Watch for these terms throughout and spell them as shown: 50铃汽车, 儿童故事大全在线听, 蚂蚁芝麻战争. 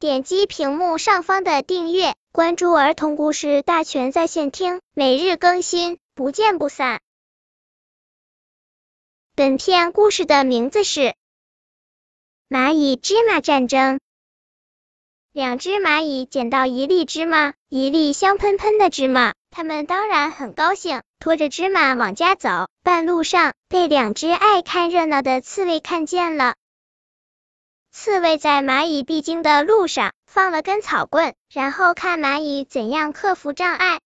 点击屏幕上方的订阅，关注儿童故事大全在线听，每日更新，不见不散。本片故事的名字是《蚂蚁芝麻战争》。两只蚂蚁捡到一粒芝麻，一粒香喷喷的芝麻，它们当然很高兴，拖着芝麻往家走。半路上，被两只爱看热闹的刺猬看见了。刺猬在蚂蚁必经的路上放了根草棍，然后看蚂蚁怎样克服障碍。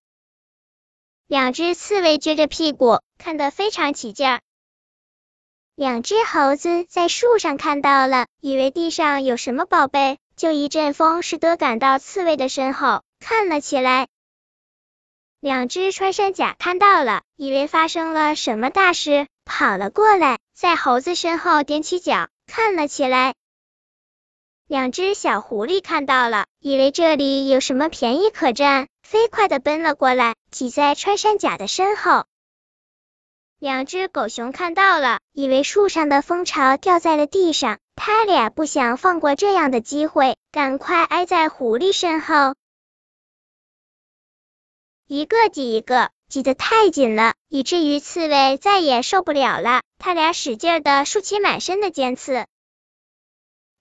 两只刺猬撅着屁股，看得非常起劲儿。两只猴子在树上看到了，以为地上有什么宝贝，就一阵风使得赶到刺猬的身后看了起来。两只穿山甲看到了，以为发生了什么大事，跑了过来，在猴子身后踮起脚看了起来。两只小狐狸看到了，以为这里有什么便宜可占，飞快地奔了过来，挤在穿山甲的身后。两只狗熊看到了，以为树上的蜂巢掉在了地上，他俩不想放过这样的机会，赶快挨在狐狸身后。一个挤一个，挤得太紧了，以至于刺猬再也受不了了，他俩使劲地竖起满身的尖刺。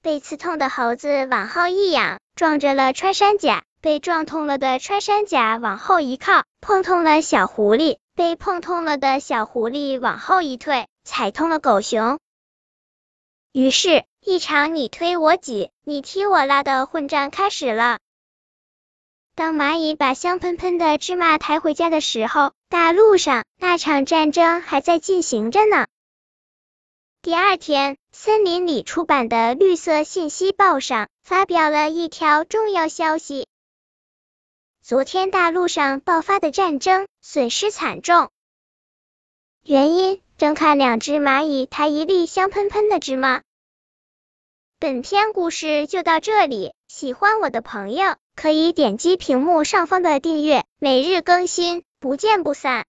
被刺痛的猴子往后一仰，撞着了穿山甲，被撞痛了的穿山甲往后一靠，碰痛了小狐狸，被碰痛了的小狐狸往后一退，踩痛了狗熊。于是，一场你推我挤，你踢我拉的混战开始了。当蚂蚁把香喷喷的芝麻抬回家的时候，大路上那场战争还在进行着呢。第二天，森林里出版的绿色信息报上发表了一条重要消息。昨天大陆上爆发的战争损失惨重。原因：正看两只蚂蚁抬一粒香喷喷的芝麻。本篇故事就到这里，喜欢我的朋友可以点击屏幕上方的订阅，每日更新，不见不散。